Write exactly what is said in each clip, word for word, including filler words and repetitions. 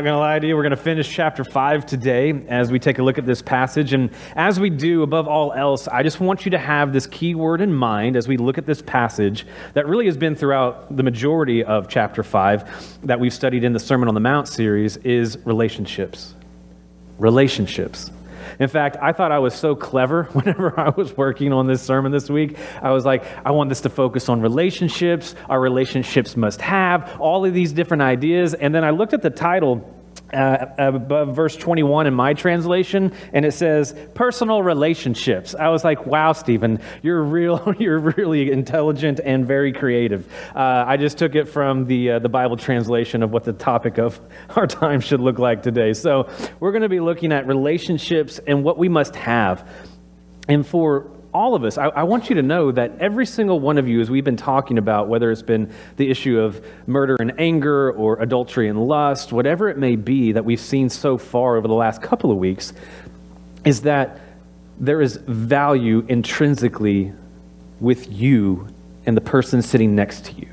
not going to lie to you. We're going to finish chapter five today as we take a look at this passage. And as we do, above all else, I just want you to have this key word in mind as we look at this passage that really has been throughout the majority of chapter five that we've studied in the Sermon on the Mount series is relationships. Relationships. In fact, I thought I was so clever whenever I was working on this sermon this week. I was like, I want this to focus on relationships. Our relationships must have all of these different ideas. And then I looked at the title uh, above verse twenty-one in my translation, and it says personal relationships. I was like, wow, Stephen, you're real. You're really intelligent and very creative. Uh, I just took it from the, uh, the Bible translation of what the topic of our time should look like today. So we're going to be looking at relationships and what we must have. And for all of us, I, I want you to know that every single one of you, as we've been talking about, whether it's been the issue of murder and anger or adultery and lust, whatever it may be that we've seen so far over the last couple of weeks, is that there is value intrinsically with you and the person sitting next to you.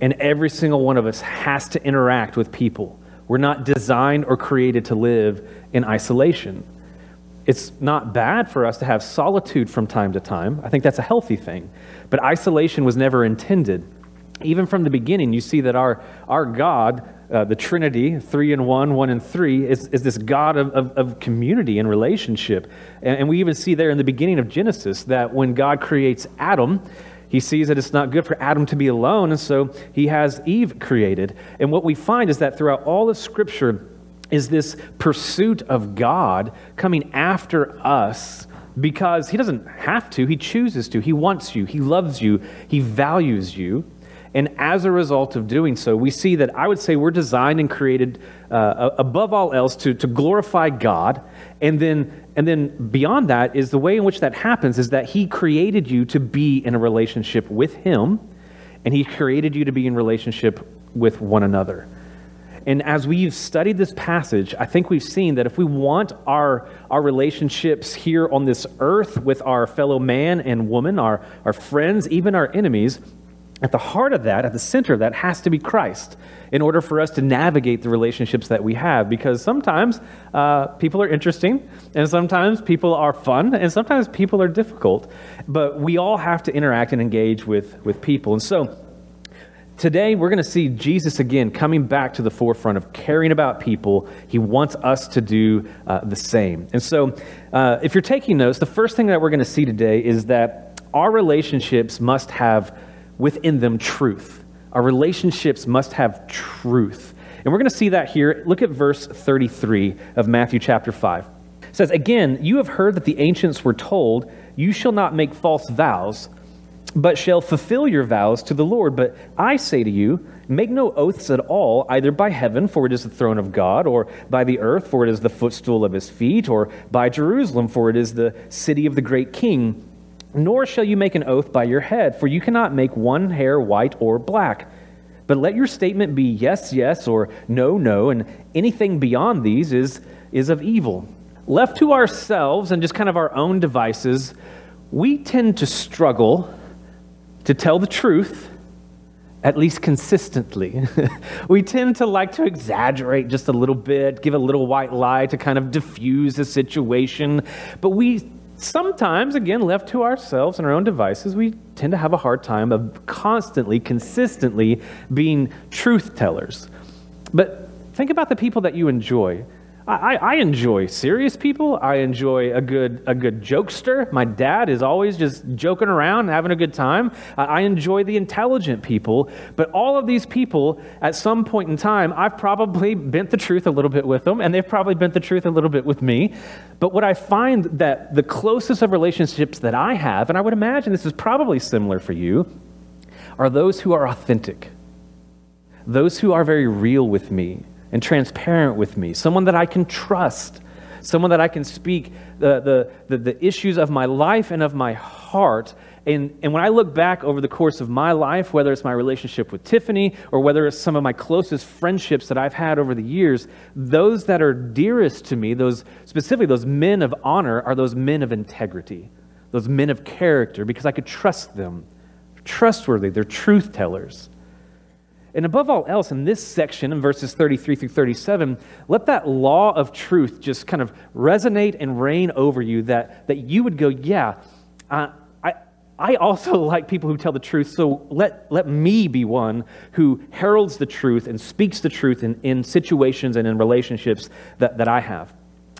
And every single one of us has to interact with people. We're not designed or created to live in isolation. It's not bad for us to have solitude from time to time. I think that's a healthy thing. But isolation was never intended. Even from the beginning, you see that our our God, uh, the Trinity, three in one, one in three, is, is this God of, of, of community and relationship. And, and we even see there in the beginning of Genesis that when God creates Adam, he sees that it's not good for Adam to be alone, and so he has Eve created. And what we find is that throughout all of Scripture is this pursuit of God coming after us because he doesn't have to, he chooses to. He wants you, he loves you, he values you. And as a result of doing so, we see that I would say we're designed and created uh, above all else to, to glorify God. And then, and then beyond that is the way in which that happens is that he created you to be in a relationship with him, and he created you to be in relationship with one another. And as we've studied this passage, I think we've seen that if we want our our relationships here on this earth with our fellow man and woman, our, our friends, even our enemies, at the heart of that, at the center of that, has to be Christ in order for us to navigate the relationships that we have. Because sometimes uh, people are interesting, and sometimes people are fun, and sometimes people are difficult. But we all have to interact and engage with, with people. And so today, we're going to see Jesus again coming back to the forefront of caring about people. He wants us to do uh, the same. And so uh, if you're taking notes, the first thing that we're going to see today is that our relationships must have within them truth. Our relationships must have truth. And we're going to see that here. Look at verse thirty-three of Matthew chapter five. It says, "Again, you have heard that the ancients were told, 'You shall not make false vows, but shall fulfill your vows to the Lord.' But I say to you, make no oaths at all, either by heaven, for it is the throne of God, or by the earth, for it is the footstool of his feet, or by Jerusalem, for it is the city of the great king. Nor shall you make an oath by your head, for you cannot make one hair white or black. But let your statement be yes, yes, or no, no, and anything beyond these is, is of evil." Left to ourselves and just kind of our own devices, we tend to struggle to tell the truth, at least consistently. We tend to like to exaggerate just a little bit, give a little white lie to kind of diffuse the situation. But we sometimes, again, left to ourselves and our own devices, we tend to have a hard time of constantly, consistently being truth tellers. But think about the people that you enjoy. I, I enjoy serious people. I enjoy a good a good jokester. My dad is always just joking around, having a good time. I enjoy the intelligent people. But all of these people, at some point in time, I've probably bent the truth a little bit with them, and they've probably bent the truth a little bit with me. But what I find that the closest of relationships that I have, and I would imagine this is probably similar for you, are those who are authentic, those who are very real with me and transparent with me, someone that I can trust, someone that I can speak the, the the the issues of my life and of my heart. And and when I look back over the course of my life, whether it's my relationship with Tiffany or whether it's some of my closest friendships that I've had over the years, those that are dearest to me, those specifically those men of honor, are those men of integrity, those men of character, because I could trust them. They're trustworthy, they're truth tellers. And above all else, in this section, in verses thirty-three through thirty-seven, let that law of truth just kind of resonate and reign over you, that, that you would go, yeah, uh, I, I also like people who tell the truth, so let, let me be one who heralds the truth and speaks the truth in, in situations and in relationships that, that I have.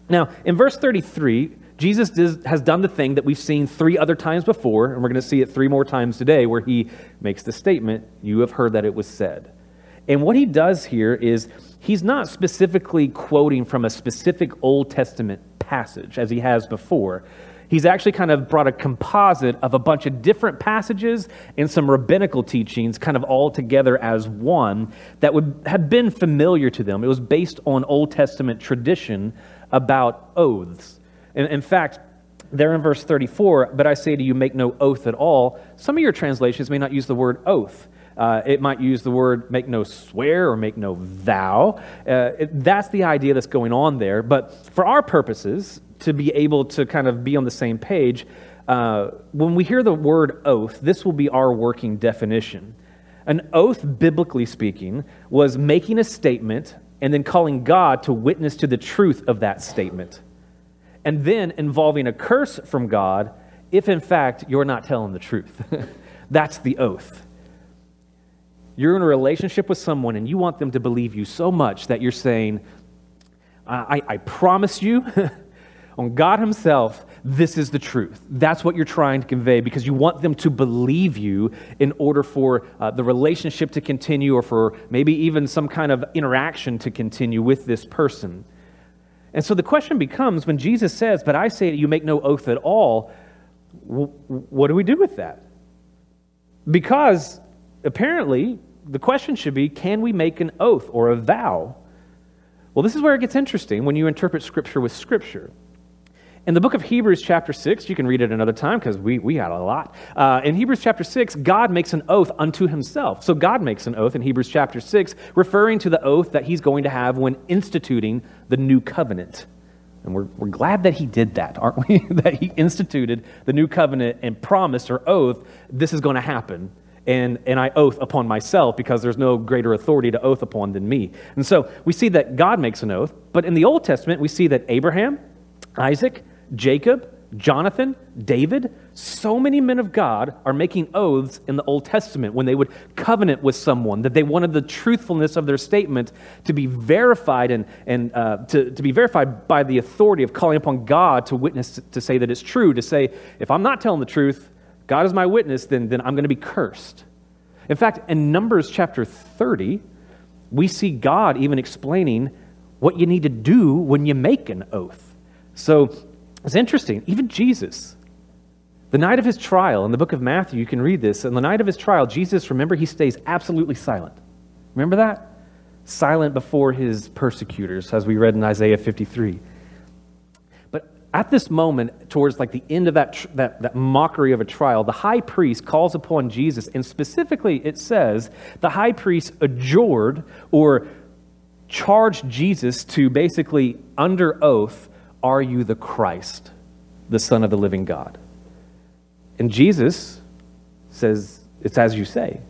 Now, in verse thirty-three, Jesus has done the thing that we've seen three other times before, and we're going to see it three more times today, where he makes the statement, you have heard that it was said. And what he does here is he's not specifically quoting from a specific Old Testament passage as he has before. He's actually kind of brought a composite of a bunch of different passages and some rabbinical teachings kind of all together as one that would have been familiar to them. It was based on Old Testament tradition about oaths. And in fact, there in verse thirty-four, but I say to you, make no oath at all. Some of your translations may not use the word oath. Uh, it might use the word make no swear or make no vow. Uh, it, that's the idea that's going on there. But for our purposes, to be able to kind of be on the same page, uh, when we hear the word oath, this will be our working definition. An oath, biblically speaking, was making a statement and then calling God to witness to the truth of that statement, and then involving a curse from God if, in fact, you're not telling the truth. That's the oath. You're in a relationship with someone, and you want them to believe you so much that you're saying, I, I promise you, on God himself, this is the truth. That's what you're trying to convey, because you want them to believe you in order for uh, the relationship to continue, or for maybe even some kind of interaction to continue with this person. And so the question becomes, when Jesus says, but I say that you make no oath at all, what do we do with that? Because apparently the question should be, can we make an oath or a vow? Well, this is where it gets interesting when you interpret Scripture with Scripture. In the book of Hebrews chapter six, you can read it another time because we, we had a lot. Uh, in Hebrews chapter six, God makes an oath unto himself. So God makes an oath in Hebrews chapter six, referring to the oath that he's going to have when instituting the new covenant. And we're, we're glad that he did that, aren't we? That he instituted the new covenant and promised or oath, this is going to happen. And, and I oath upon myself, because there's no greater authority to oath upon than me. And so we see that God makes an oath. But in the Old Testament, we see that Abraham, Isaac, Jacob, Jonathan, David, so many men of God are making oaths in the Old Testament when they would covenant with someone, that they wanted the truthfulness of their statement to be verified and, and uh, to, to be verified by the authority of calling upon God to witness, to say that it's true, to say, if I'm not telling the truth, God is my witness, then, then I'm going to be cursed. In fact, in Numbers chapter thirty, we see God even explaining what you need to do when you make an oath. So it's interesting, even Jesus, the night of his trial, in the book of Matthew, you can read this, on the night of his trial, Jesus, remember, he stays absolutely silent. Remember that? Silent before his persecutors, as we read in Isaiah fifty-three. But at this moment, towards like the end of that, that, that mockery of a trial, the high priest calls upon Jesus, and specifically it says, the high priest adjured or charged Jesus to basically, under oath, are you the Christ, the Son of the living God? And Jesus says, it's as you say.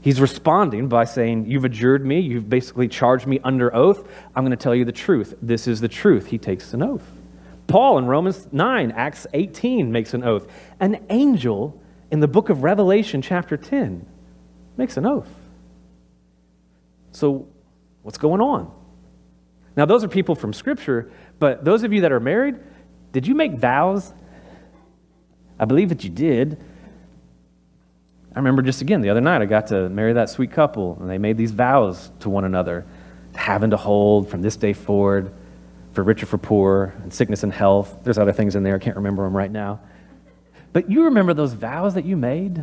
He's responding by saying, you've adjured me, you've basically charged me under oath, I'm going to tell you the truth. This is the truth. He takes an oath. Paul in Romans nine, Acts eighteen makes an oath. An angel in the book of Revelation chapter ten makes an oath. So what's going on? Now, those are people from Scripture, but those of you that are married, did you make vows? I believe that you did. I remember just again the other night, I got to marry that sweet couple, and they made these vows to one another, having to hold from this day forward, for rich or for poor, and sickness and health. There's other things in there, I can't remember them right now. But you remember those vows that you made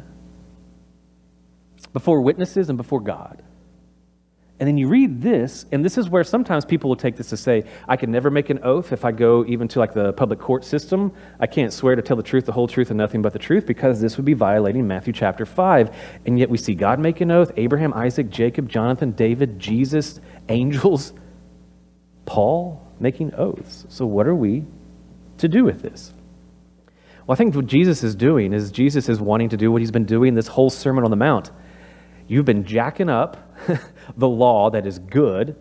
before witnesses and before God. And then you read this, and this is where sometimes people will take this to say, I can never make an oath if I go even to like the public court system. I can't swear to tell the truth, the whole truth, and nothing but the truth, because this would be violating Matthew chapter five. And yet we see God make an oath, Abraham, Isaac, Jacob, Jonathan, David, Jesus, angels, Paul making oaths. So what are we to do with this? Well, I think what Jesus is doing is Jesus is wanting to do what he's been doing this whole Sermon on the Mount. You've been jacking up the law that is good,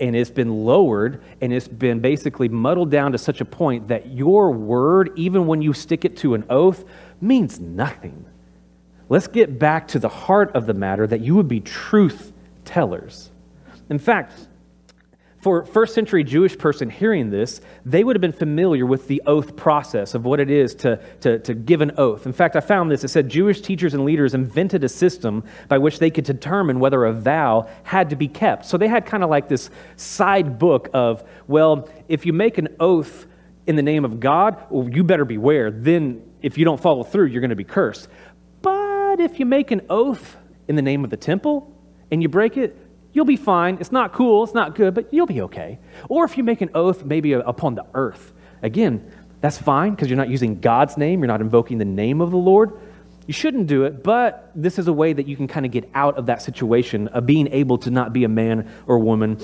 and it's been lowered, and it's been basically muddled down to such a point that your word, even when you stick it to an oath, means nothing. Let's get back to the heart of the matter, that you would be truth tellers. In fact, for a first century Jewish person hearing this, they would have been familiar with the oath process of what it is to, to, to give an oath. In fact, I found this. It said Jewish teachers and leaders invented a system by which they could determine whether a vow had to be kept. So they had kind of like this side book of, well, if you make an oath in the name of God, well, you better beware. Then if you don't follow through, you're going to be cursed. But if you make an oath in the name of the temple and you break it, you'll be fine. It's not cool. It's not good, but you'll be okay. Or if you make an oath maybe upon the earth, again, that's fine because you're not using God's name. You're not invoking the name of the Lord. You shouldn't do it, but this is a way that you can kind of get out of that situation of being able to not be a man or woman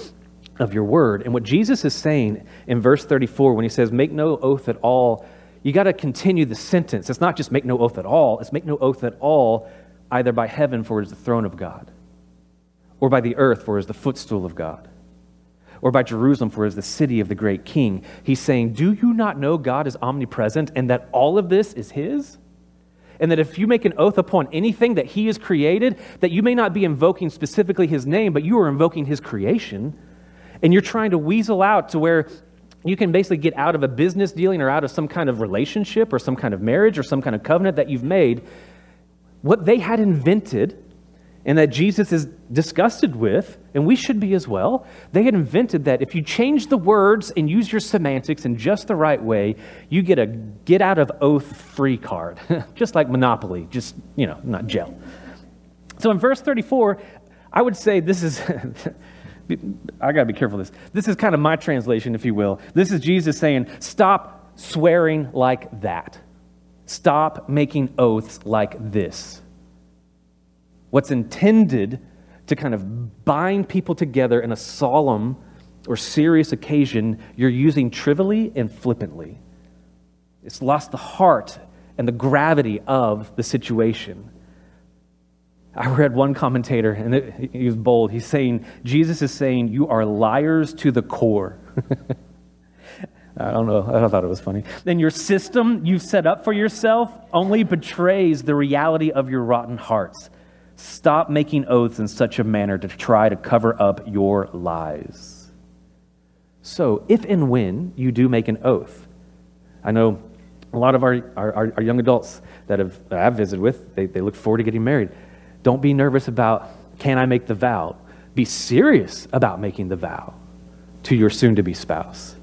of your word. And what Jesus is saying in verse thirty-four, when he says, make no oath at all, you got to continue the sentence. It's not just make no oath at all. It's make no oath at all, either by heaven, for it is the throne of God, or by the earth, for it is the footstool of God, or by Jerusalem, for it is the city of the great king. He's saying, do you not know God is omnipresent and that all of this is his? And that if you make an oath upon anything that he has created, that you may not be invoking specifically his name, but you are invoking his creation, and you're trying to weasel out to where you can basically get out of a business dealing or out of some kind of relationship or some kind of marriage or some kind of covenant that you've made. What they had invented, and that Jesus is disgusted with, and we should be as well, they had invented that if you change the words and use your semantics in just the right way, you get a get-out-of-oath-free card, just like Monopoly, just, you know, not jail. So in verse thirty-four, I would say this is... I got to be careful of this. This is kind of my translation, if you will. This is Jesus saying, stop swearing like that. Stop making oaths like this. What's intended to kind of bind people together in a solemn or serious occasion, you're using trivially and flippantly. It's lost the heart and the gravity of the situation. I read one commentator, and it, he was bold. He's saying, Jesus is saying, you are liars to the core. I don't know. I thought it was funny. Then your system you've set up for yourself only betrays the reality of your rotten hearts. Stop making oaths in such a manner to try to cover up your lies. So if and when you do make an oath, I know a lot of our, our, our young adults that, have, that I've visited with, they, they look forward to getting married. Don't be nervous about, can I make the vow? Be serious about making the vow to your soon-to-be spouse.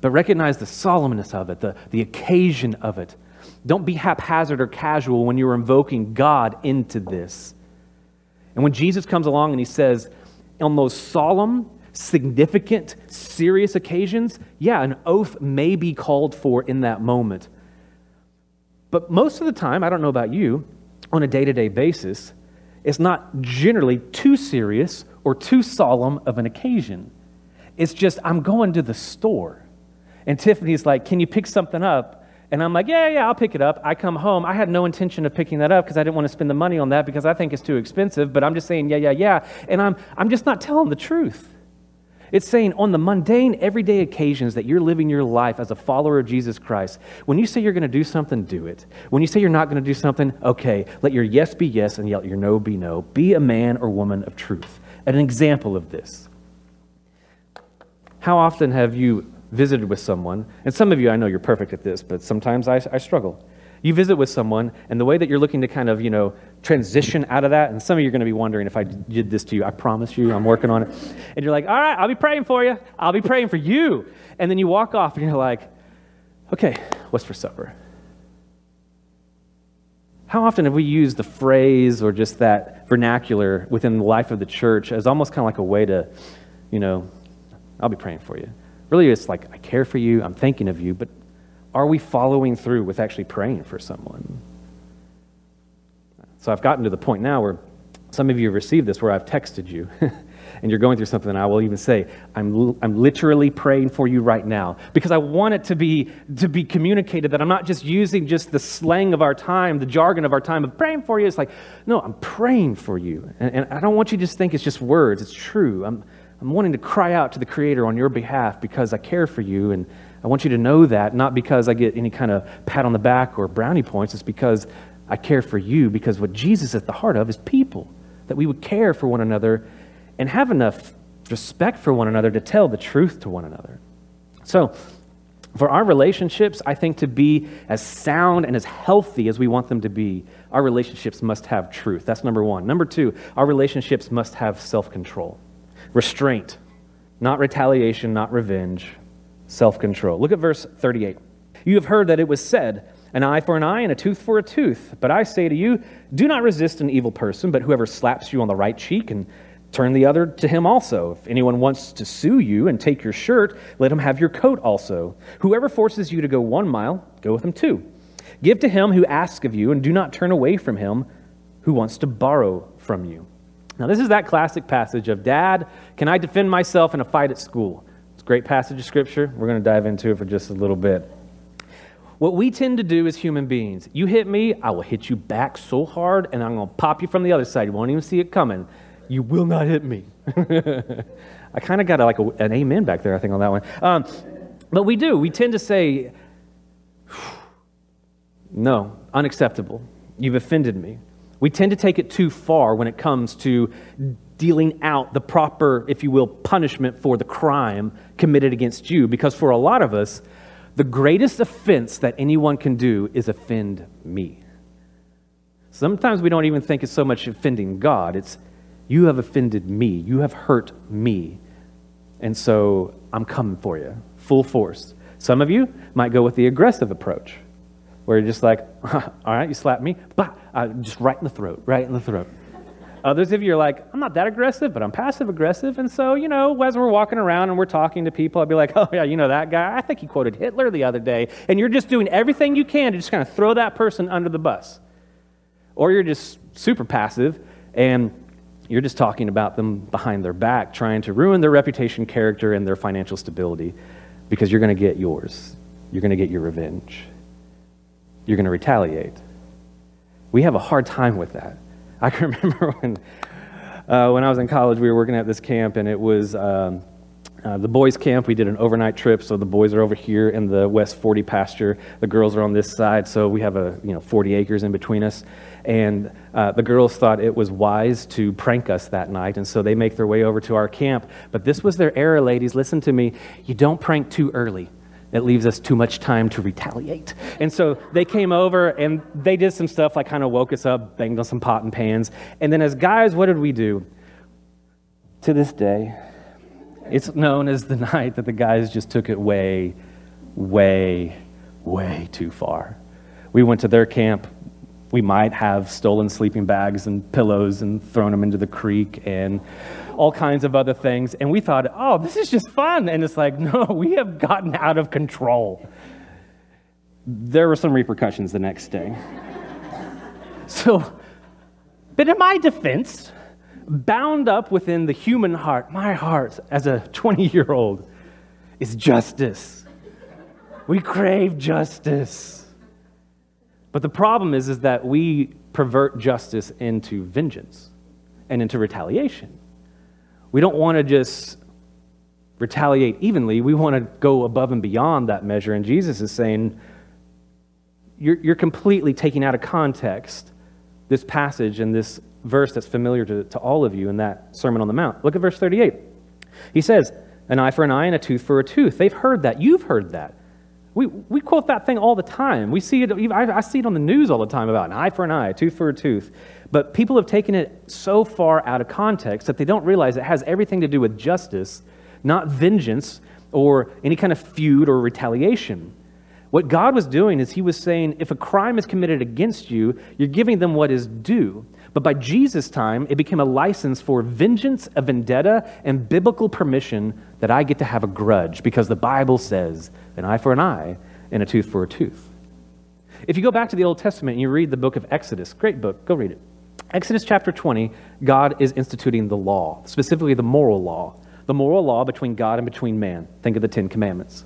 But recognize the solemnness of it, the, the occasion of it. Don't be haphazard or casual when you're invoking God into this. And when Jesus comes along and he says, on those solemn, significant, serious occasions, yeah, an oath may be called for in that moment. But most of the time, I don't know about you, on a day-to-day basis, it's not generally too serious or too solemn of an occasion. It's just, I'm going to the store. And Tiffany's like, can you pick something up? And I'm like, yeah, yeah, I'll pick it up. I come home. I had no intention of picking that up because I didn't want to spend the money on that because I think it's too expensive. But I'm just saying, yeah, yeah, yeah. And I'm I'm just not telling the truth. It's saying on the mundane, everyday occasions that you're living your life as a follower of Jesus Christ, when you say you're going to do something, do it. When you say you're not going to do something, okay, let your yes be yes and let your no be no. Be a man or woman of truth. And an example of this. How often have you visited with someone, and some of you, I know you're perfect at this, but sometimes I, I struggle. You visit with someone, and the way that you're looking to kind of, you know, transition out of that, and some of you are going to be wondering if I did this to you, I promise you, I'm working on it. And you're like, all right, I'll be praying for you. I'll be praying for you. And then you walk off, and you're like, okay, what's for supper? How often have we used the phrase or just that vernacular within the life of the church as almost kind of like a way to, you know, I'll be praying for you. Really, it's like, I care for you, I'm thinking of you, but are we following through with actually praying for someone? So I've gotten to the point now where some of you have received this, where I've texted you, and you're going through something, I will even say, I'm, I'm literally praying for you right now, because I want it to be, to be communicated that I'm not just using just the slang of our time, the jargon of our time of praying for you. It's like, no, I'm praying for you. And, and I don't want you to just think it's just words. It's true. I'm, I'm wanting to cry out to the Creator on your behalf because I care for you, and I want you to know that, not because I get any kind of pat on the back or brownie points. It's because I care for you, because what Jesus is at the heart of is people, that we would care for one another and have enough respect for one another to tell the truth to one another. So for our relationships, I think, to be as sound and as healthy as we want them to be, our relationships must have truth. That's number one. Number two, our relationships must have self-control. Restraint, not retaliation, not revenge, self-control. Look at verse thirty-eight. You have heard that it was said, an eye for an eye and a tooth for a tooth. But I say to you, do not resist an evil person, but whoever slaps you on the right cheek, and turn the other to him also. If anyone wants to sue you and take your shirt, let him have your coat also. Whoever forces you to go one mile, go with him two. Give to him who asks of you, and do not turn away from him who wants to borrow from you. Now, this is that classic passage of, Dad, can I defend myself in a fight at school? It's a great passage of Scripture. We're going to dive into it for just a little bit. What we tend to do as human beings, you hit me, I will hit you back so hard, and I'm going to pop you from the other side. You won't even see it coming. You will not hit me. I kind of got a, like a, an amen back there, I think, on that one. Um, but we do. We tend to say, no, unacceptable. You've offended me. We tend to take it too far when it comes to dealing out the proper, if you will, punishment for the crime committed against you, because for a lot of us, the greatest offense that anyone can do is offend me. Sometimes we don't even think it's so much offending God. It's, you have offended me. You have hurt me. And so I'm coming for you, full force. Some of you might go with the aggressive approach, where you're just like, all right, you slapped me, but uh, just right in the throat, right in the throat. Others of you are like, I'm not that aggressive, but I'm passive-aggressive. And so, you know, as we're walking around and we're talking to people, I'd be like, oh, yeah, you know that guy? I think he quoted Hitler the other day. And you're just doing everything you can to just kind of throw that person under the bus. Or you're just super passive, and you're just talking about them behind their back, trying to ruin their reputation, character, and their financial stability, because you're going to get yours. You're going to get your revenge. You're going to retaliate. We have a hard time with that. I can remember when uh, when I was in college, we were working at this camp, and it was um, uh, the boys' camp. We did an overnight trip, so the boys are over here in the West forty pasture. The girls are on this side, so we have a you know forty acres in between us. And uh, the girls thought it was wise to prank us that night, and so they make their way over to our camp. But this was their error, ladies. Listen to me. You don't prank too early. That leaves us too much time to retaliate. And so they came over, and they did some stuff like kind of woke us up, banged on some pot and pans. And then as guys, what did we do? To this day, it's known as the night that the guys just took it way, way, way too far. We went to their camp. We might have stolen sleeping bags and pillows and thrown them into the creek and all kinds of other things. And we thought, oh, this is just fun. And it's like, no, we have gotten out of control. There were some repercussions the next day. So, but in my defense, bound up within the human heart, my heart as a twenty-year-old, is justice. We crave justice. But the problem is, is that we pervert justice into vengeance and into retaliation. We don't want to just retaliate evenly. We want to go above and beyond that measure. And Jesus is saying, you're, you're completely taking out of context this passage and this verse that's familiar to, to all of you in that Sermon on the Mount. Look at verse thirty-eight. He says, an eye for an eye and a tooth for a tooth. They've heard that. You've heard that. We we quote that thing all the time. We see it. I, I see it on the news all the time about an eye for an eye, a tooth for a tooth. But people have taken it so far out of context that they don't realize it has everything to do with justice, not vengeance or any kind of feud or retaliation. What God was doing is he was saying, if a crime is committed against you, you're giving them what is due. But by Jesus' time, it became a license for vengeance, a vendetta, and biblical permission that I get to have a grudge, because the Bible says an eye for an eye and a tooth for a tooth. If you go back to the Old Testament and you read the book of Exodus, great book, go read it. Exodus chapter twenty, God is instituting the law, specifically the moral law, the moral law between God and between man. Think of the Ten Commandments.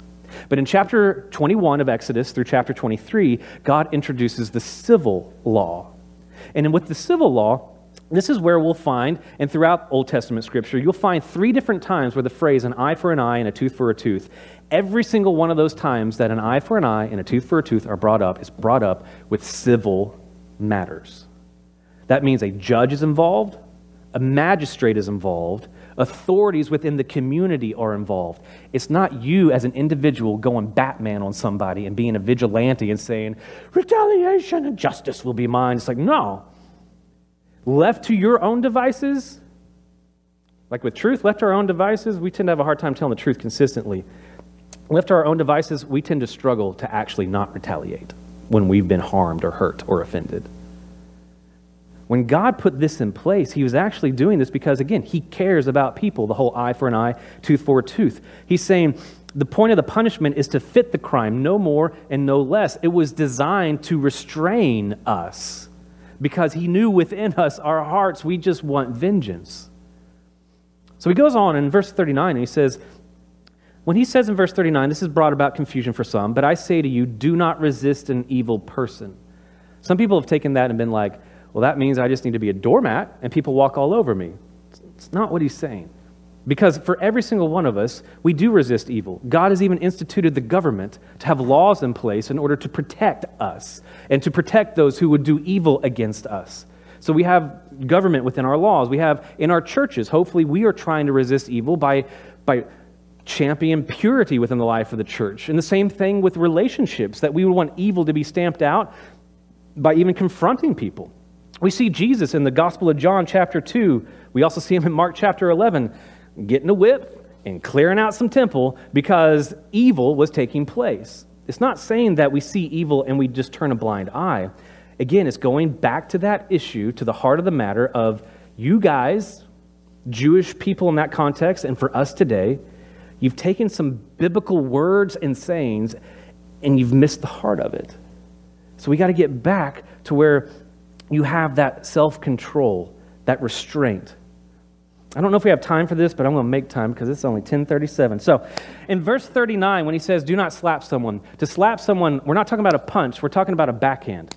But in chapter twenty-one of Exodus through chapter twenty-three, God introduces the civil law. And with the civil law, this is where we'll find, and throughout Old Testament scripture, you'll find three different times where the phrase an eye for an eye and a tooth for a tooth, every single one of those times that an eye for an eye and a tooth for a tooth are brought up, is brought up with civil matters. That means a judge is involved, a magistrate is involved, authorities within the community are involved. It's not you as an individual going Batman on somebody and being a vigilante and saying, retaliation and justice will be mine. It's like, no. Left to your own devices, like with truth, left to our own devices, we tend to have a hard time telling the truth consistently. Left to our own devices, we tend to struggle to actually not retaliate when we've been harmed or hurt or offended. When God put this in place, he was actually doing this because, again, he cares about people, the whole eye for an eye, tooth for a tooth. He's saying the point of the punishment is to fit the crime, no more and no less. It was designed to restrain us because he knew within us, our hearts, we just want vengeance. So he goes on in verse thirty-nine, and he says, when he says in verse thirty-nine, this has brought about confusion for some, but I say to you, do not resist an evil person. Some people have taken that and been like, well, that means I just need to be a doormat and people walk all over me. It's not what he's saying. Because for every single one of us, we do resist evil. God has even instituted the government to have laws in place in order to protect us and to protect those who would do evil against us. So we have government within our laws. We have in our churches, hopefully we are trying to resist evil by, by champion purity within the life of the church. And the same thing with relationships, that we would want evil to be stamped out by even confronting people. We see Jesus in the Gospel of John chapter two. We also see him in Mark chapter eleven, getting a whip and clearing out some temple because evil was taking place. It's not saying that we see evil and we just turn a blind eye. Again, it's going back to that issue, to the heart of the matter of you guys, Jewish people in that context, and for us today, you've taken some biblical words and sayings and you've missed the heart of it. So we got to get back to where you have that self-control, that restraint. I don't know if we have time for this, but I'm going to make time because it's only ten thirty-seven. So in verse thirty-nine, when he says, do not slap someone, to slap someone, we're not talking about a punch, we're talking about a backhand.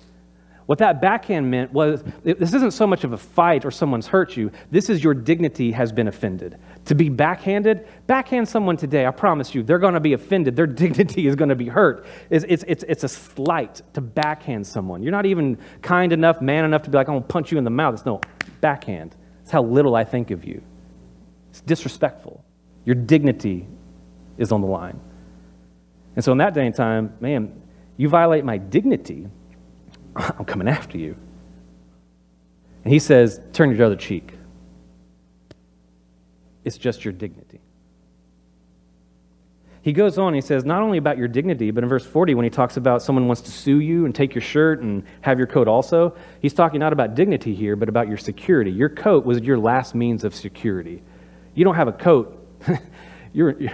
What that backhand meant was, this isn't so much of a fight or someone's hurt you, this is your dignity has been offended. To be backhanded, backhand someone today, I promise you, they're going to be offended, their dignity is going to be hurt. It's, it's, it's, it's a slight to backhand someone. You're not even kind enough, man enough to be like, I'm going to punch you in the mouth. It's no backhand. It's how little I think of you. It's disrespectful. Your dignity is on the line. And so in that day and time, man, you violate my dignity, I'm coming after you. And he says, turn your other cheek. It's just your dignity. He goes on, he says, not only about your dignity, but in verse forty, when he talks about someone wants to sue you and take your shirt and have your coat also, he's talking not about dignity here, but about your security. Your coat was your last means of security. You don't have a coat, you're, you're,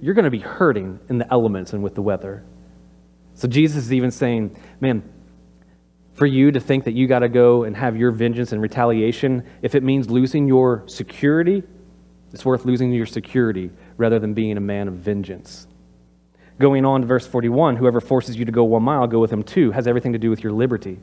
you're going to be hurting in the elements and with the weather. So Jesus is even saying, man, for you to think that you got to go and have your vengeance and retaliation, if it means losing your security, it's worth losing your security rather than being a man of vengeance. Going on to verse forty-one, whoever forces you to go one mile, go with him two, has everything to do with your liberty.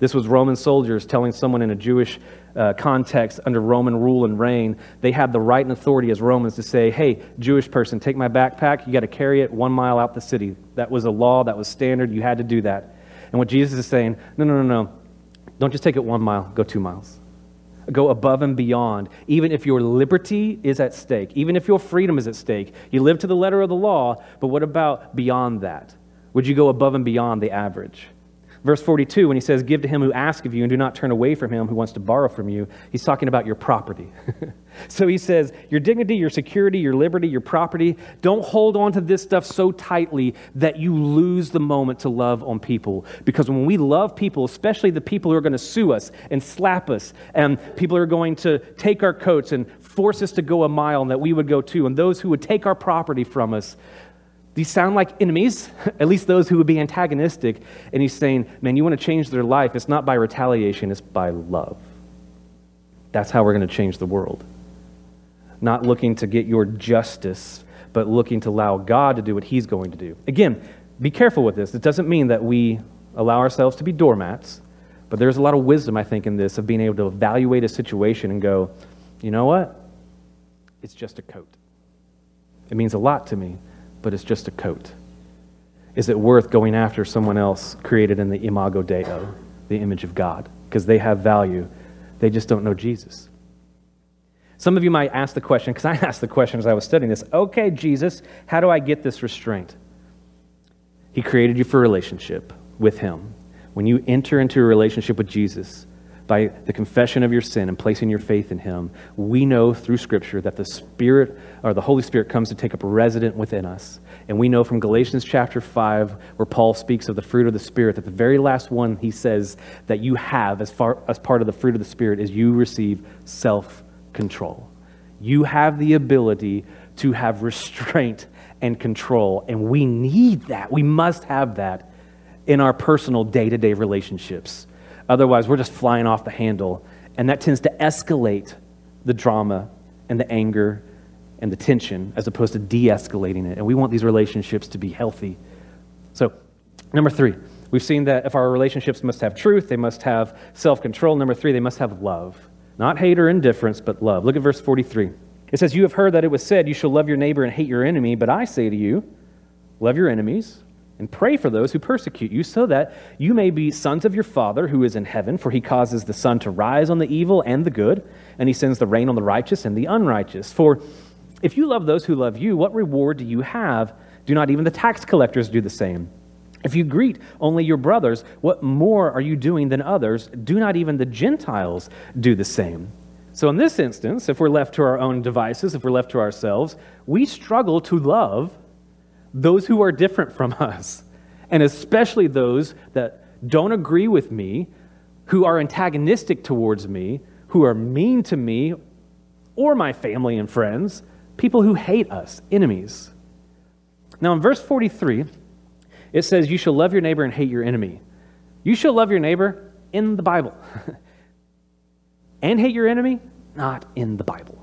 This was Roman soldiers telling someone in a Jewish uh, context under Roman rule and reign, they had the right and authority as Romans to say, hey, Jewish person, take my backpack, you got to carry it one mile out the city. That was a law, that was standard, you had to do that. And what Jesus is saying, no, no, no, no, don't just take it one mile, go two miles. Go above and beyond, even if your liberty is at stake, even if your freedom is at stake. You live to the letter of the law, but what about beyond that? Would you go above and beyond the average? Verse forty-two, when he says, give to him who asks of you and do not turn away from him who wants to borrow from you, he's talking about your property. So he says, your dignity, your security, your liberty, your property, don't hold on to this stuff so tightly that you lose the moment to love on people. Because when we love people, especially the people who are going to sue us and slap us, and people who are going to take our coats and force us to go a mile and that we would go two, and those who would take our property from us, These sound like enemies, at least those who would be antagonistic. And he's saying, man, you want to change their life. It's not by retaliation, it's by love. That's how we're going to change the world. Not looking to get your justice, but looking to allow God to do what he's going to do. Again, be careful with this. It doesn't mean that we allow ourselves to be doormats, but there's a lot of wisdom, I think, in this of being able to evaluate a situation and go, you know what? It's just a coat. It means a lot to me, but it's just a coat. Is it worth going after someone else created in the imago Deo, the image of God? Because they have value. They just don't know Jesus. Some of you might ask the question, because I asked the question as I was studying this, okay, Jesus, how do I get this restraint? He created you for a relationship with him. When you enter into a relationship with Jesus, by the confession of your sin and placing your faith in him, we know through Scripture that the Spirit or the Holy Spirit comes to take up residence within us. And we know from Galatians chapter five, where Paul speaks of the fruit of the Spirit, that the very last one he says that you have as far as part of the fruit of the Spirit is you receive self-control. You have the ability to have restraint and control, and we need that. We must have that in our personal day-to-day relationships. Otherwise, we're just flying off the handle, and that tends to escalate the drama and the anger and the tension as opposed to de-escalating it, and we want these relationships to be healthy. So, number three, we've seen that if our relationships must have truth, they must have self-control. Number three, they must have love, not hate or indifference, but love. Look at verse forty-three. It says, "You have heard that it was said, you shall love your neighbor and hate your enemy, but I say to you, love your enemies, and pray for those who persecute you, so that you may be sons of your Father who is in heaven, for he causes the sun to rise on the evil and the good, and he sends the rain on the righteous and the unrighteous. For if you love those who love you, what reward do you have? Do not even the tax collectors do the same? If you greet only your brothers, what more are you doing than others? Do not even the Gentiles do the same?" So in this instance, if we're left to our own devices, if we're left to ourselves, we struggle to love those who are different from us, and especially those that don't agree with me, who are antagonistic towards me, who are mean to me or my family and friends, people who hate us, enemies. Now in verse forty-three, it says, "You shall love your neighbor and hate your enemy." You shall love your neighbor in the Bible. And hate your enemy, not in the Bible.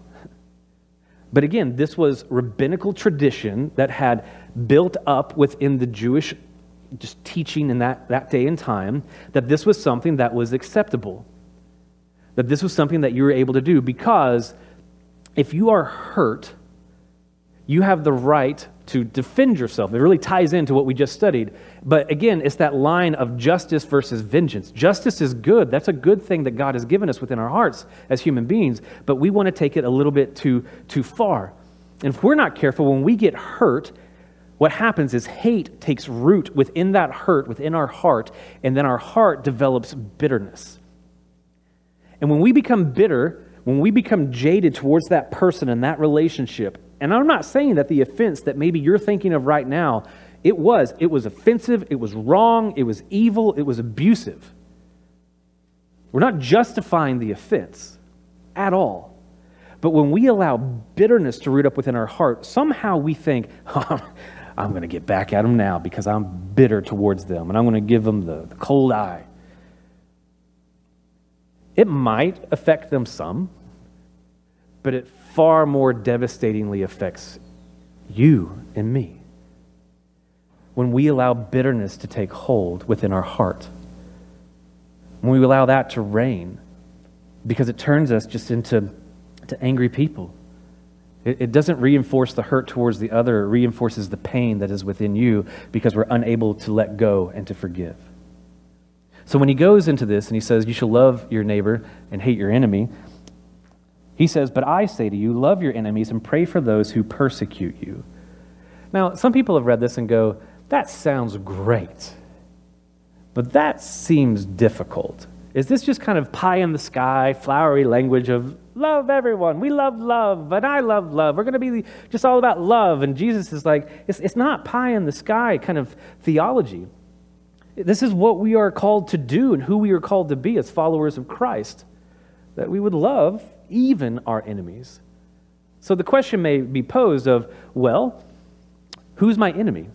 But again, this was rabbinical tradition that had built up within the Jewish just teaching in that, that day and time, that this was something that was acceptable, that this was something that you were able to do, because if you are hurt, you have the right to defend yourself. It really ties into what we just studied. But again, it's that line of justice versus vengeance. Justice is good. That's a good thing that God has given us within our hearts as human beings. But we want to take it a little bit too, too far. And if we're not careful, when we get hurt, what happens is hate takes root within that hurt, within our heart, and then our heart develops bitterness. And when we become bitter, when we become jaded towards that person and that relationship, and I'm not saying that the offense that maybe you're thinking of right now, it was. It was offensive, it was wrong, it was evil, it was abusive. We're not justifying the offense at all. But when we allow bitterness to root up within our heart, somehow we think, oh, I'm going to get back at them now because I'm bitter towards them, and I'm going to give them the, the cold eye. It might affect them some, but it far more devastatingly affects you and me when we allow bitterness to take hold within our heart, when we allow that to reign, because it turns us just into to angry people. It, it doesn't reinforce the hurt towards the other. It reinforces the pain that is within you because we're unable to let go and to forgive. So when he goes into this and he says, "You shall love your neighbor and hate your enemy," he says, "But I say to you, love your enemies and pray for those who persecute you." Now, some people have read this and go, that sounds great, but that seems difficult. Is this just kind of pie in the sky, flowery language of love everyone? We love love, and I love love. We're going to be just all about love. And Jesus is like, it's, it's not pie in the sky kind of theology. This is what we are called to do and who we are called to be as followers of Christ, that we would love even our enemies. So the question may be posed of, well, Who's my enemy?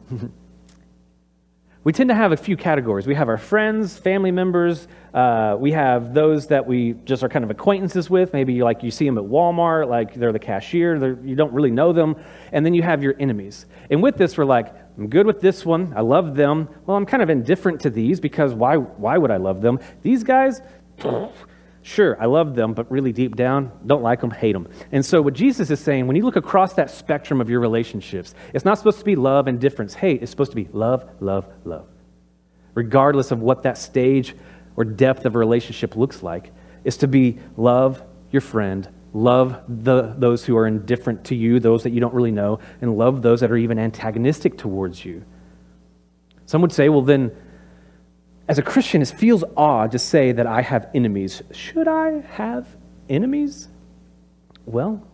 We tend to have a few categories. We have our friends, family members. Uh, we have those that we just are kind of acquaintances with. Maybe like you see them at Walmart, like they're the cashier. They're, you don't really know them. And then you have your enemies. And with this, we're like, I'm good with this one. I love them. Well, I'm kind of indifferent to these because why, why would I love them? These guys, sure, I love them, but really deep down, don't like them, hate them. And so what Jesus is saying, when you look across that spectrum of your relationships, it's not supposed to be love, indifference, hate. It's supposed to be love, love, love. Regardless of what that stage or depth of relationship looks like, is to be love your friend, love the, those who are indifferent to you, those that you don't really know, and love those that are even antagonistic towards you. Some would say, well then, as a Christian, it feels odd to say that I have enemies. Should I have enemies? Well,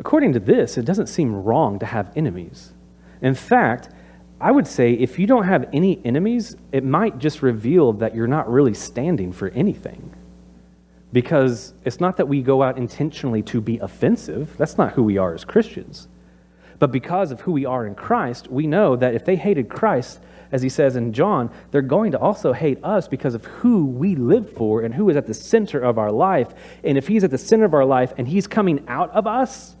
according to this, it doesn't seem wrong to have enemies. In fact, I would say if you don't have any enemies, it might just reveal that you're not really standing for anything. Because it's not that we go out intentionally to be offensive. That's not who we are as Christians. But because of who we are in Christ, we know that if they hated Christ, as he says in John, they're going to also hate us because of who we live for and who is at the center of our life. And if he's at the center of our life and he's coming out of us,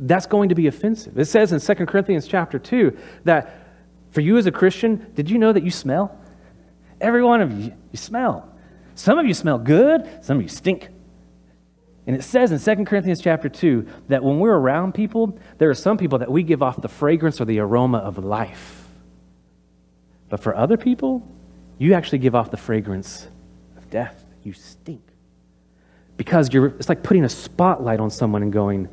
that's going to be offensive. It says in Second Corinthians chapter two that for you as a Christian, did you know that you smell? Every one of you, you smell. Some of you smell good, some of you stink. And it says in Second Corinthians chapter two that when we're around people, there are some people that we give off the fragrance or the aroma of life. But for other people, you actually give off the fragrance of death. You stink. Because you're, it's like putting a spotlight on someone and going,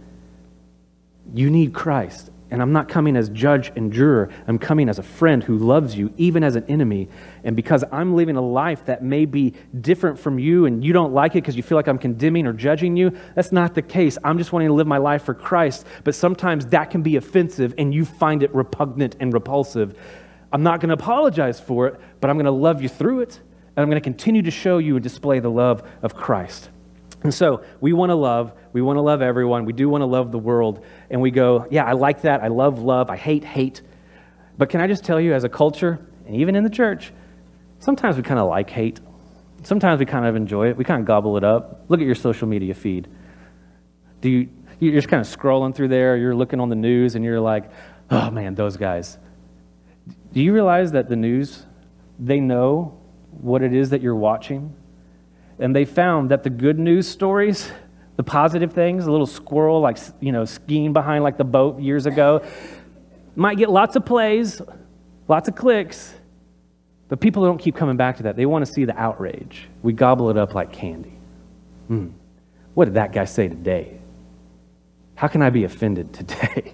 you need Christ. And I'm not coming as judge and juror. I'm coming as a friend who loves you, even as an enemy. And because I'm living a life that may be different from you and you don't like it because you feel like I'm condemning or judging you, that's not the case. I'm just wanting to live my life for Christ. But sometimes that can be offensive and you find it repugnant and repulsive. I'm not going to apologize for it, but I'm going to love you through it, and I'm going to continue to show you and display the love of Christ. And so we want to love. We want to love everyone. We do want to love the world. And we go, yeah, I like that. I love love. I hate hate. But can I just tell you, as a culture, and even in the church, sometimes we kind of like hate. Sometimes we kind of enjoy it. We kind of gobble it up. Look at your social media feed. Do you, you're just kind of scrolling through there. You're looking on the news, and you're like, oh, man, those guys. Do you realize that the news, they know what it is that you're watching? And they found that the good news stories, the positive things, a little squirrel, like, you know, skiing behind like the boat years ago, might get lots of plays, lots of clicks, but people don't keep coming back to that. They want to see the outrage. We gobble it up like candy. Mm, what did that guy say today? How can I be offended today?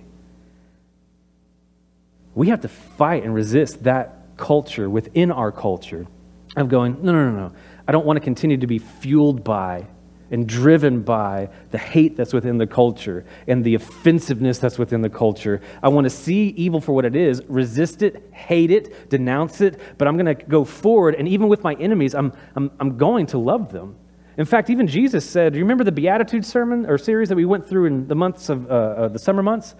We have to fight and resist that culture within our culture of going, no, no, no, no. I don't want to continue to be fueled by and driven by the hate that's within the culture and the offensiveness that's within the culture. I want to see evil for what it is, resist it, hate it, denounce it, but I'm going to go forward, and even with my enemies, I'm, I'm, I'm going to love them. In fact, even Jesus said, do you remember the Beatitudes sermon or series that we went through in the months of uh, uh, the summer months?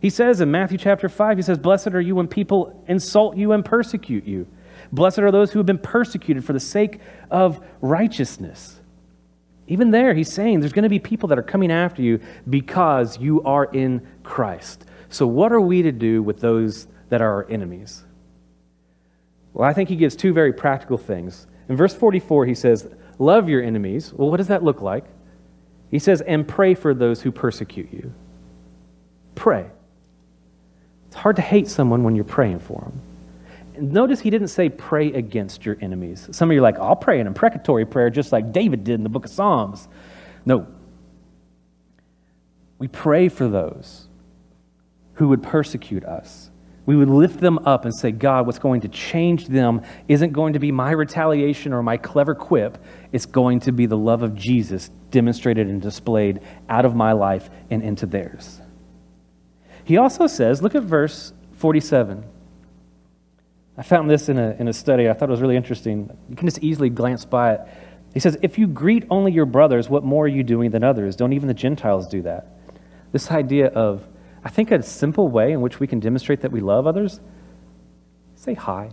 He says in Matthew chapter five, he says, blessed are you when people insult you and persecute you. Blessed are those who have been persecuted for the sake of righteousness. Even there, he's saying there's going to be people that are coming after you because you are in Christ. So what are we to do with those that are our enemies? Well, I think he gives two very practical things. In verse forty-four, he says, love your enemies. Well, what does that look like? He says, and pray for those who persecute you. Pray. It's hard to hate someone when you're praying for them. And notice he didn't say pray against your enemies. Some of you are like, I'll pray an imprecatory prayer just like David did in the book of Psalms. No. We pray for those who would persecute us. We would lift them up and say, God, what's going to change them isn't going to be my retaliation or my clever quip. It's going to be the love of Jesus demonstrated and displayed out of my life and into theirs. He also says, look at verse forty-seven. I found this in a, in a study. I thought it was really interesting. You can just easily glance by it. He says, if you greet only your brothers, what more are you doing than others? Don't even the Gentiles do that? This idea of I think a simple way in which we can demonstrate that we love others, say hi.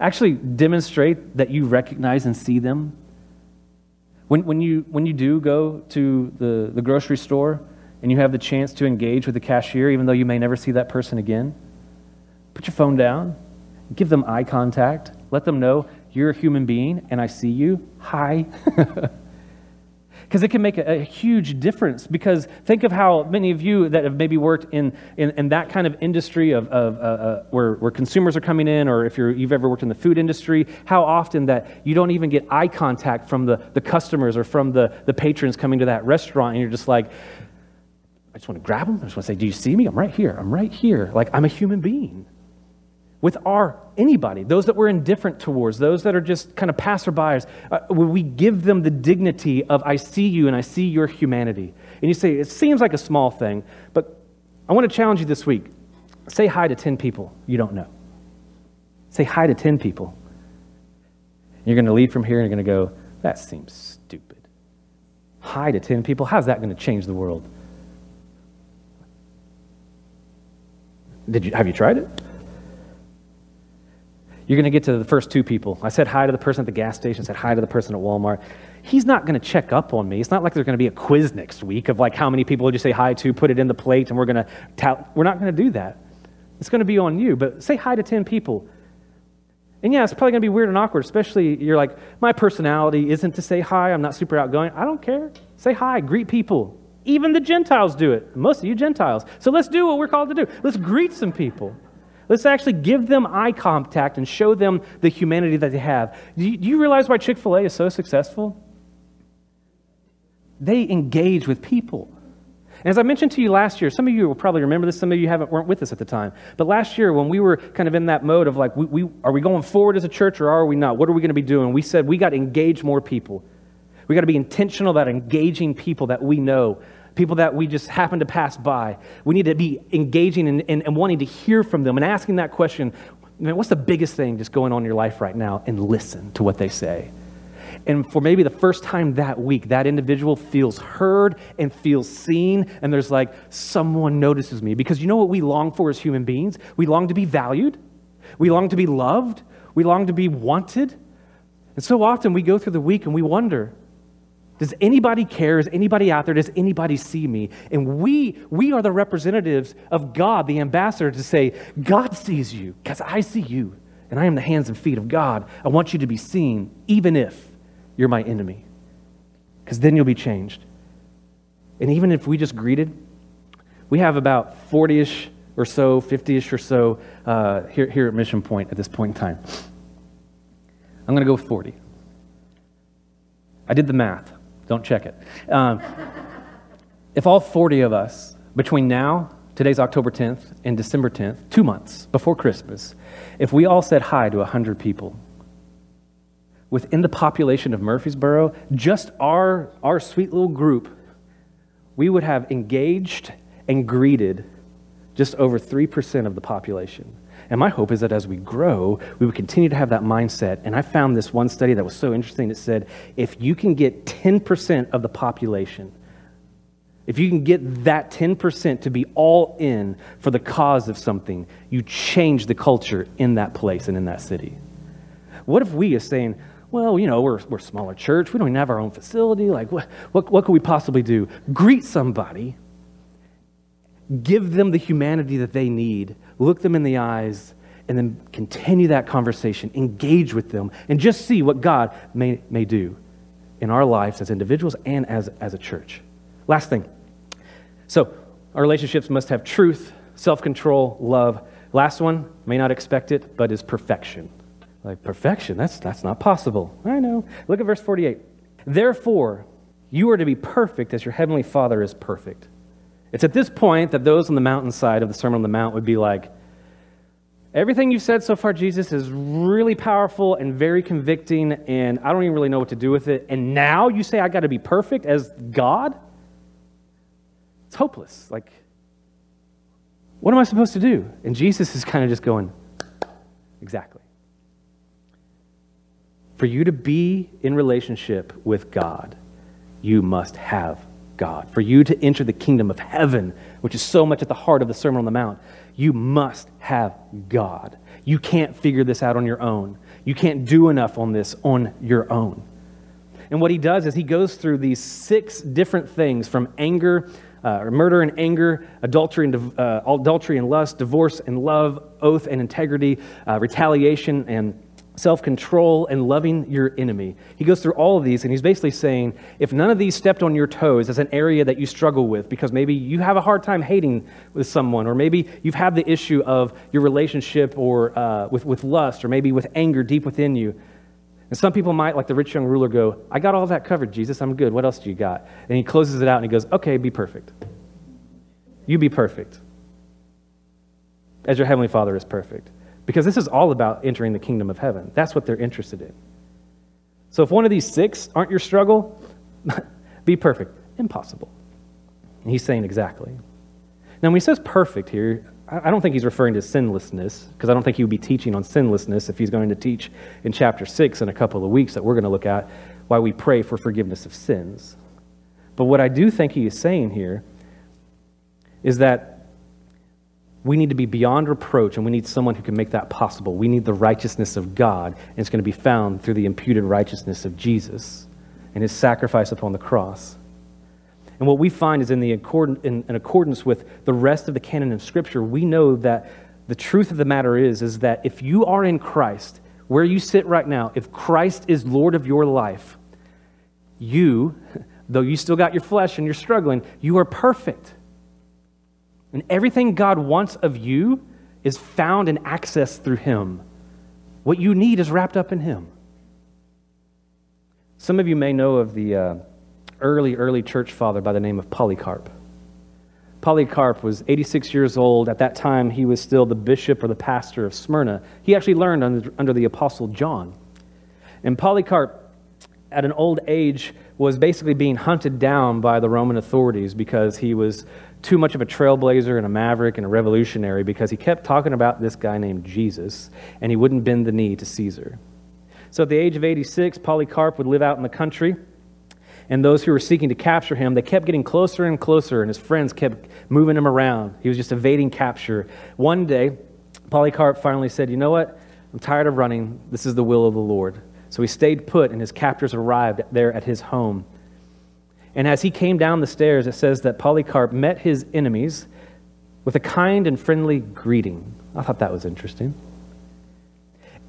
Actually demonstrate that you recognize and see them. When, when, you, when you do go to the, the grocery store and you have the chance to engage with the cashier, even though you may never see that person again, put your phone down, give them eye contact, let them know you're a human being and I see you. Hi. Because it can make a, a huge difference. Because think of how many of you that have maybe worked in, in, in that kind of industry of, of uh, uh, where, where consumers are coming in, or if you're, you've ever worked in the food industry, how often that you don't even get eye contact from the, the customers or from the, the patrons coming to that restaurant, and you're just like, I just want to grab them. I just want to say, do you see me? I'm right here. I'm right here. Like, I'm a human being. With our anybody, those that we're indifferent towards, those that are just kind of passerbyers, uh, when we give them the dignity of, I see you and I see your humanity. And you say, it seems like a small thing, but I want to challenge you this week. Say hi to ten people you don't know. Say hi to ten people. You're going to leave from here and you're going to go, that seems stupid. Hi to ten people. How's that going to change the world? Did you, have you tried it? You're going to get to the first two people. I said hi to the person at the gas station, said hi to the person at Walmart. He's not going to check up on me. It's not like there's going to be a quiz next week of like how many people did you say hi to, put it in the plate, and we're going to tout. We're not going to do that. It's going to be on you, but say hi to ten people. And yeah, it's probably going to be weird and awkward, especially you're like, my personality isn't to say hi. I'm not super outgoing. I don't care. Say hi. Greet people. Even the Gentiles do it. Most of you Gentiles. So let's do what we're called to do. Let's greet some people. Let's actually give them eye contact and show them the humanity that they have. Do you, do you realize why Chick-fil-A is so successful? They engage with people. And as I mentioned to you last year, some of you will probably remember this, some of you haven't weren't with us at the time. But last year when we were kind of in that mode of like, we, we, are we going forward as a church or are we not? What are we going to be doing? We said we got to engage more people. We got to be intentional about engaging people that we know, people that we just happen to pass by. We need to be engaging and, and, and wanting to hear from them and asking that question, man, what's the biggest thing just going on in your life right now? And listen to what they say. And for maybe the first time that week, that individual feels heard and feels seen. And there's like, someone notices me. Because you know what we long for as human beings? We long to be valued. We long to be loved. We long to be wanted. And so often we go through the week and we wonder, does anybody care? Is anybody out there? Does anybody see me? And we we are the representatives of God, the ambassador, to say, God sees you because I see you, and I am the hands and feet of God. I want you to be seen, even if you're my enemy, because then you'll be changed. And even if we just greeted, we have about forty-ish or so, fifty-ish or so uh, here, here at Mission Point at this point in time. I'm going to go with forty. I did the math. Don't check it. Um, if all forty of us, between now, today's October tenth and December tenth, two months before Christmas, if we all said hi to one hundred people, within the population of Murfreesboro, just our, our sweet little group, we would have engaged and greeted just over three percent of the population. And my hope is that as we grow, we would continue to have that mindset. And I found this one study that was so interesting. It said, if you can get ten percent of the population, if you can get that ten percent to be all in for the cause of something, you change the culture in that place and in that city. What if we are saying, well, you know, we're we're a smaller church. We don't even have our own facility. Like, what what, what could we possibly do? Greet somebody. Give them the humanity that they need. Look them in the eyes and then continue that conversation. Engage with them and just see what God may, may do in our lives as individuals and as, as a church. Last thing. So our relationships must have truth, self-control, love. Last one, may not expect it, but is perfection. Like perfection, that's, that's not possible. I know. Look at verse forty-eight. Therefore, you are to be perfect as your heavenly Father is perfect. It's at this point that those on the mountainside of the Sermon on the Mount would be like, everything you've said so far, Jesus, is really powerful and very convicting, and I don't even really know what to do with it. And now you say I got to be perfect as God? It's hopeless. Like, what am I supposed to do? And Jesus is kind of just going, exactly. For you to be in relationship with God, you must have God, for you to enter the kingdom of heaven, which is so much at the heart of the Sermon on the Mount, you must have God. You can't figure this out on your own. You can't do enough on this on your own. And what he does is he goes through these six different things, from anger, uh, murder and anger, adultery and, uh, adultery and lust, divorce and love, oath and integrity, uh, retaliation and self-control, and loving your enemy. He goes through all of these, and he's basically saying, if none of these stepped on your toes as an area that you struggle with, because maybe you have a hard time hating with someone, or maybe you've had the issue of your relationship or uh, with, with lust, or maybe with anger deep within you. And some people might, like the rich young ruler, go, I got all that covered, Jesus, I'm good. What else do you got? And he closes it out, and he goes, okay, be perfect. You be perfect, as your Heavenly Father is perfect. Because this is all about entering the kingdom of heaven. That's what they're interested in. So if one of these six aren't your struggle, be perfect. Impossible. And he's saying exactly. Now when he says perfect here, I don't think he's referring to sinlessness, because I don't think he would be teaching on sinlessness if he's going to teach in chapter six in a couple of weeks that we're going to look at, why we pray for forgiveness of sins. But what I do think he is saying here is that we need to be beyond reproach, and we need someone who can make that possible. We need the righteousness of God, and it's going to be found through the imputed righteousness of Jesus and his sacrifice upon the cross. And what we find is in, the accord, in, in accordance with the rest of the canon of Scripture, we know that the truth of the matter is, is that if you are in Christ, where you sit right now, if Christ is Lord of your life, you, though you still got your flesh and you're struggling, you are perfect. And everything God wants of you is found and accessed through him. What you need is wrapped up in him. Some of you may know of the uh, early, early church father by the name of Polycarp. Polycarp was eighty-six years old. At that time, he was still the bishop or the pastor of Smyrna. He actually learned under, under the Apostle John. And Polycarp, at an old age, was basically being hunted down by the Roman authorities because he was too much of a trailblazer and a maverick and a revolutionary, because he kept talking about this guy named Jesus, and he wouldn't bend the knee to Caesar. So at the age of eighty-six, Polycarp would live out in the country, and those who were seeking to capture him, they kept getting closer and closer, and his friends kept moving him around. He was just evading capture. One day, Polycarp finally said, you know what? I'm tired of running. This is the will of the Lord. So he stayed put, and his captors arrived there at his home. And as he came down the stairs, it says that Polycarp met his enemies with a kind and friendly greeting. I thought that was interesting.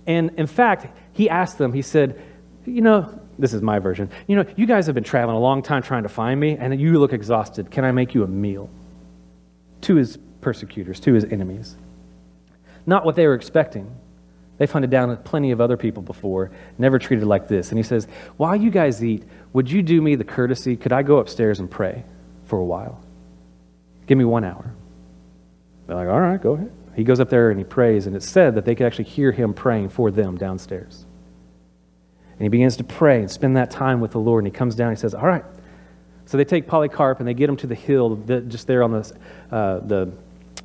And in fact, he asked them, he said, you know, this is my version, you know, you guys have been traveling a long time trying to find me, and you look exhausted. Can I make you a meal? To his persecutors, to his enemies. Not what they were expecting. They've hunted down plenty of other people before, never treated like this. And he says, while you guys eat, would you do me the courtesy? Could I go upstairs and pray for a while? Give me one hour. They're like, all right, go ahead. He goes up there and he prays, and it's said that they could actually hear him praying for them downstairs. And he begins to pray and spend that time with the Lord, and he comes down and he says, all right. So they take Polycarp and they get him to the hill just there on the uh, the...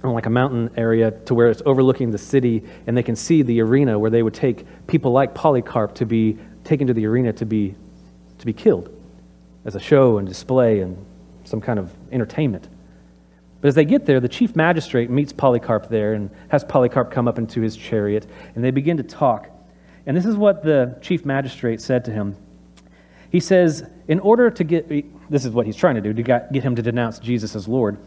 on like a mountain area to where it's overlooking the city, and they can see the arena where they would take people like Polycarp to be taken to the arena to be to be killed as a show and display and some kind of entertainment. But as they get there, the chief magistrate meets Polycarp there and has Polycarp come up into his chariot, and they begin to talk. And this is what the chief magistrate said to him. He says, in order to get, this is what he's trying to do, to get him to denounce Jesus as Lord.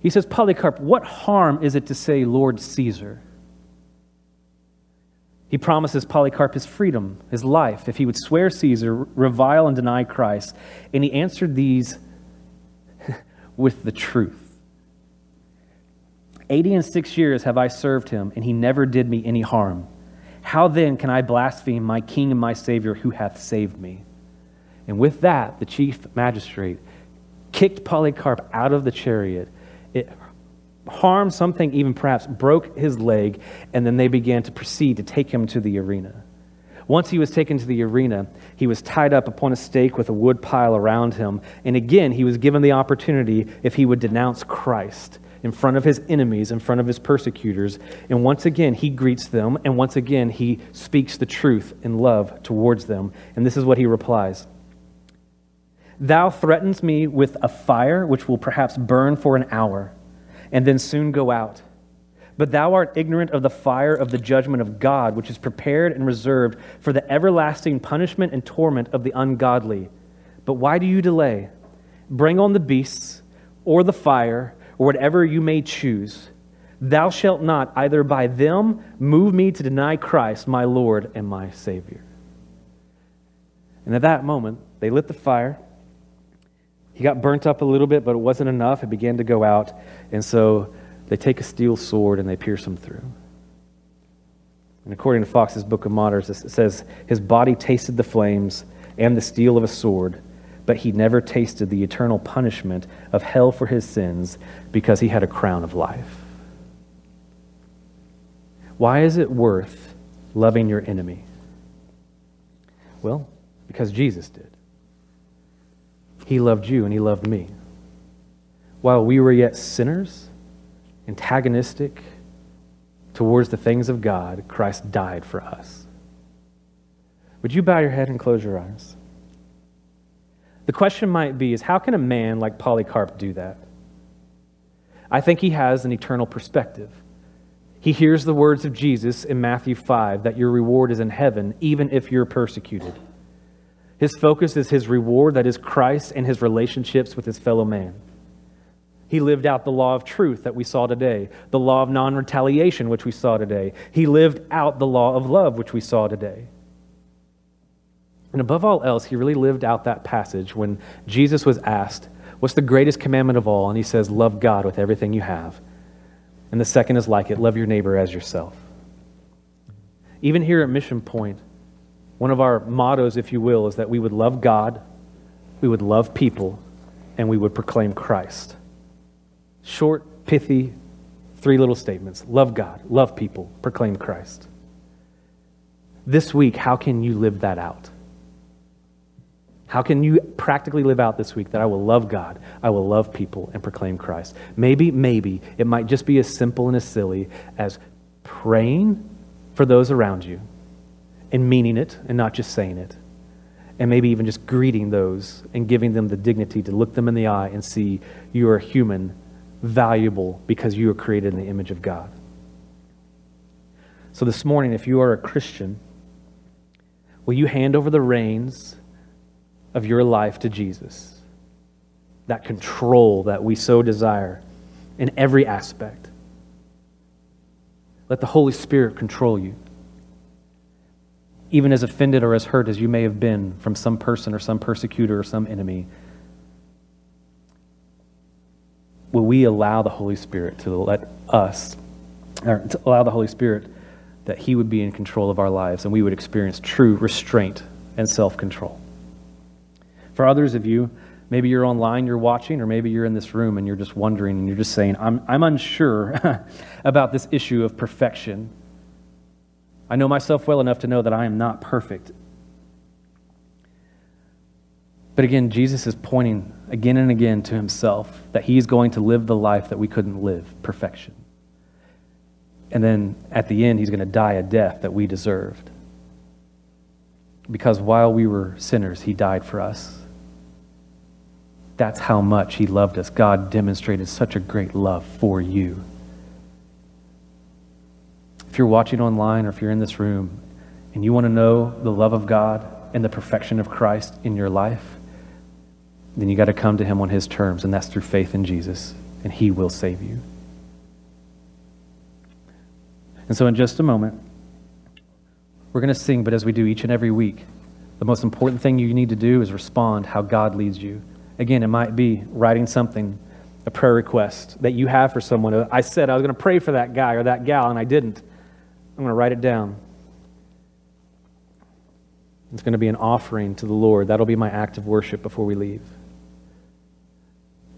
He says, Polycarp, what harm is it to say, Lord Caesar? He promises Polycarp his freedom, his life, if he would swear Caesar, revile and deny Christ. And he answered these with the truth. Eighty and six years have I served him, and he never did me any harm. How then can I blaspheme my King and my Savior who hath saved me? And with that, the chief magistrate kicked Polycarp out of the chariot. It harmed something, even perhaps broke his leg, and then they began to proceed to take him to the arena. Once he was taken to the arena, he was tied up upon a stake with a wood pile around him, and again he was given the opportunity if he would denounce Christ in front of his enemies, in front of his persecutors, and once again he greets them, and once again he speaks the truth in love towards them, and this is what he replies. Thou threatenest me with a fire which will perhaps burn for an hour and then soon go out. But thou art ignorant of the fire of the judgment of God, which is prepared and reserved for the everlasting punishment and torment of the ungodly. But why do you delay? Bring on the beasts or the fire or whatever you may choose. Thou shalt not either by them move me to deny Christ, my Lord and my Savior. And at that moment, they lit the fire. He got burnt up a little bit, but it wasn't enough. It began to go out. And so they take a steel sword and they pierce him through. And according to Fox's Book of Martyrs, it says, his body tasted the flames and the steel of a sword, but he never tasted the eternal punishment of hell for his sins because he had a crown of life. Why is it worth loving your enemy? Well, because Jesus did. He loved you and he loved me. While we were yet sinners, antagonistic towards the things of God, Christ died for us. Would you bow your head and close your eyes? The question might be is, how can a man like Polycarp do that? I think he has an eternal perspective. He hears the words of Jesus in Matthew five, that your reward is in heaven, even if you're persecuted. His focus is his reward, that is Christ, and his relationships with his fellow man. He lived out the law of truth that we saw today, the law of non-retaliation, which we saw today. He lived out the law of love, which we saw today. And above all else, he really lived out that passage when Jesus was asked, what's the greatest commandment of all? And he says, love God with everything you have. And the second is like it, love your neighbor as yourself. Even here at Mission Point, one of our mottos, if you will, is that we would love God, we would love people, and we would proclaim Christ. Short, pithy, three little statements. Love God, love people, proclaim Christ. This week, how can you live that out? How can you practically live out this week that I will love God, I will love people, and proclaim Christ? Maybe, maybe, it might just be as simple and as silly as praying for those around you and meaning it and not just saying it. And maybe even just greeting those and giving them the dignity to look them in the eye and see you are a human, valuable because you are created in the image of God. So this morning, if you are a Christian, will you hand over the reins of your life to Jesus? That control that we so desire in every aspect. Let the Holy Spirit control you. Even as offended or as hurt as you may have been from some person or some persecutor or some enemy, will we allow the Holy Spirit to let us, or to allow the Holy Spirit that he would be in control of our lives and we would experience true restraint and self-control? For others of you, maybe you're online, you're watching, or maybe you're in this room and you're just wondering and you're just saying, I'm, I'm unsure about this issue of perfection. I know myself well enough to know that I am not perfect. But again, Jesus is pointing again and again to himself, that he's going to live the life that we couldn't live, perfection. And then at the end, he's going to die a death that we deserved. Because while we were sinners, he died for us. That's how much he loved us. God demonstrated such a great love for you. If you're watching online or if you're in this room and you want to know the love of God and the perfection of Christ in your life, then you got to come to him on his terms, and that's through faith in Jesus, and he will save you. And so in just a moment, we're going to sing, but as we do each and every week, the most important thing you need to do is respond how God leads you. Again, it might be writing something, a prayer request that you have for someone. I said I was going to pray for that guy or that gal, and I didn't. I'm going to write it down. It's going to be an offering to the Lord. That'll be my act of worship before we leave.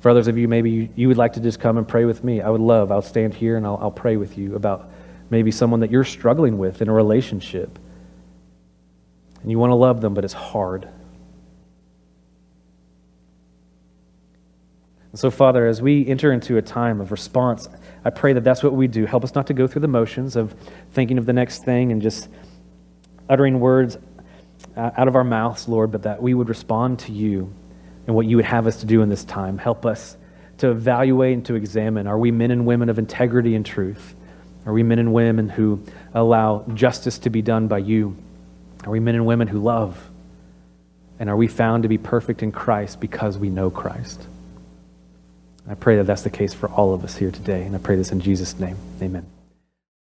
For others of you, maybe you, you would like to just come and pray with me. I would love, I'll stand here and I'll, I'll pray with you about maybe someone that you're struggling with in a relationship. And you want to love them, but it's hard. And so, Father, as we enter into a time of response, I pray that that's what we do. Help us not to go through the motions of thinking of the next thing and just uttering words out of our mouths, Lord, but that we would respond to you and what you would have us to do in this time. Help us to evaluate and to examine. Are we men and women of integrity and truth? Are we men and women who allow justice to be done by you? Are we men and women who love? And are we found to be perfect in Christ because we know Christ? I pray that that's the case for all of us here today, and I pray this in Jesus' name. Amen.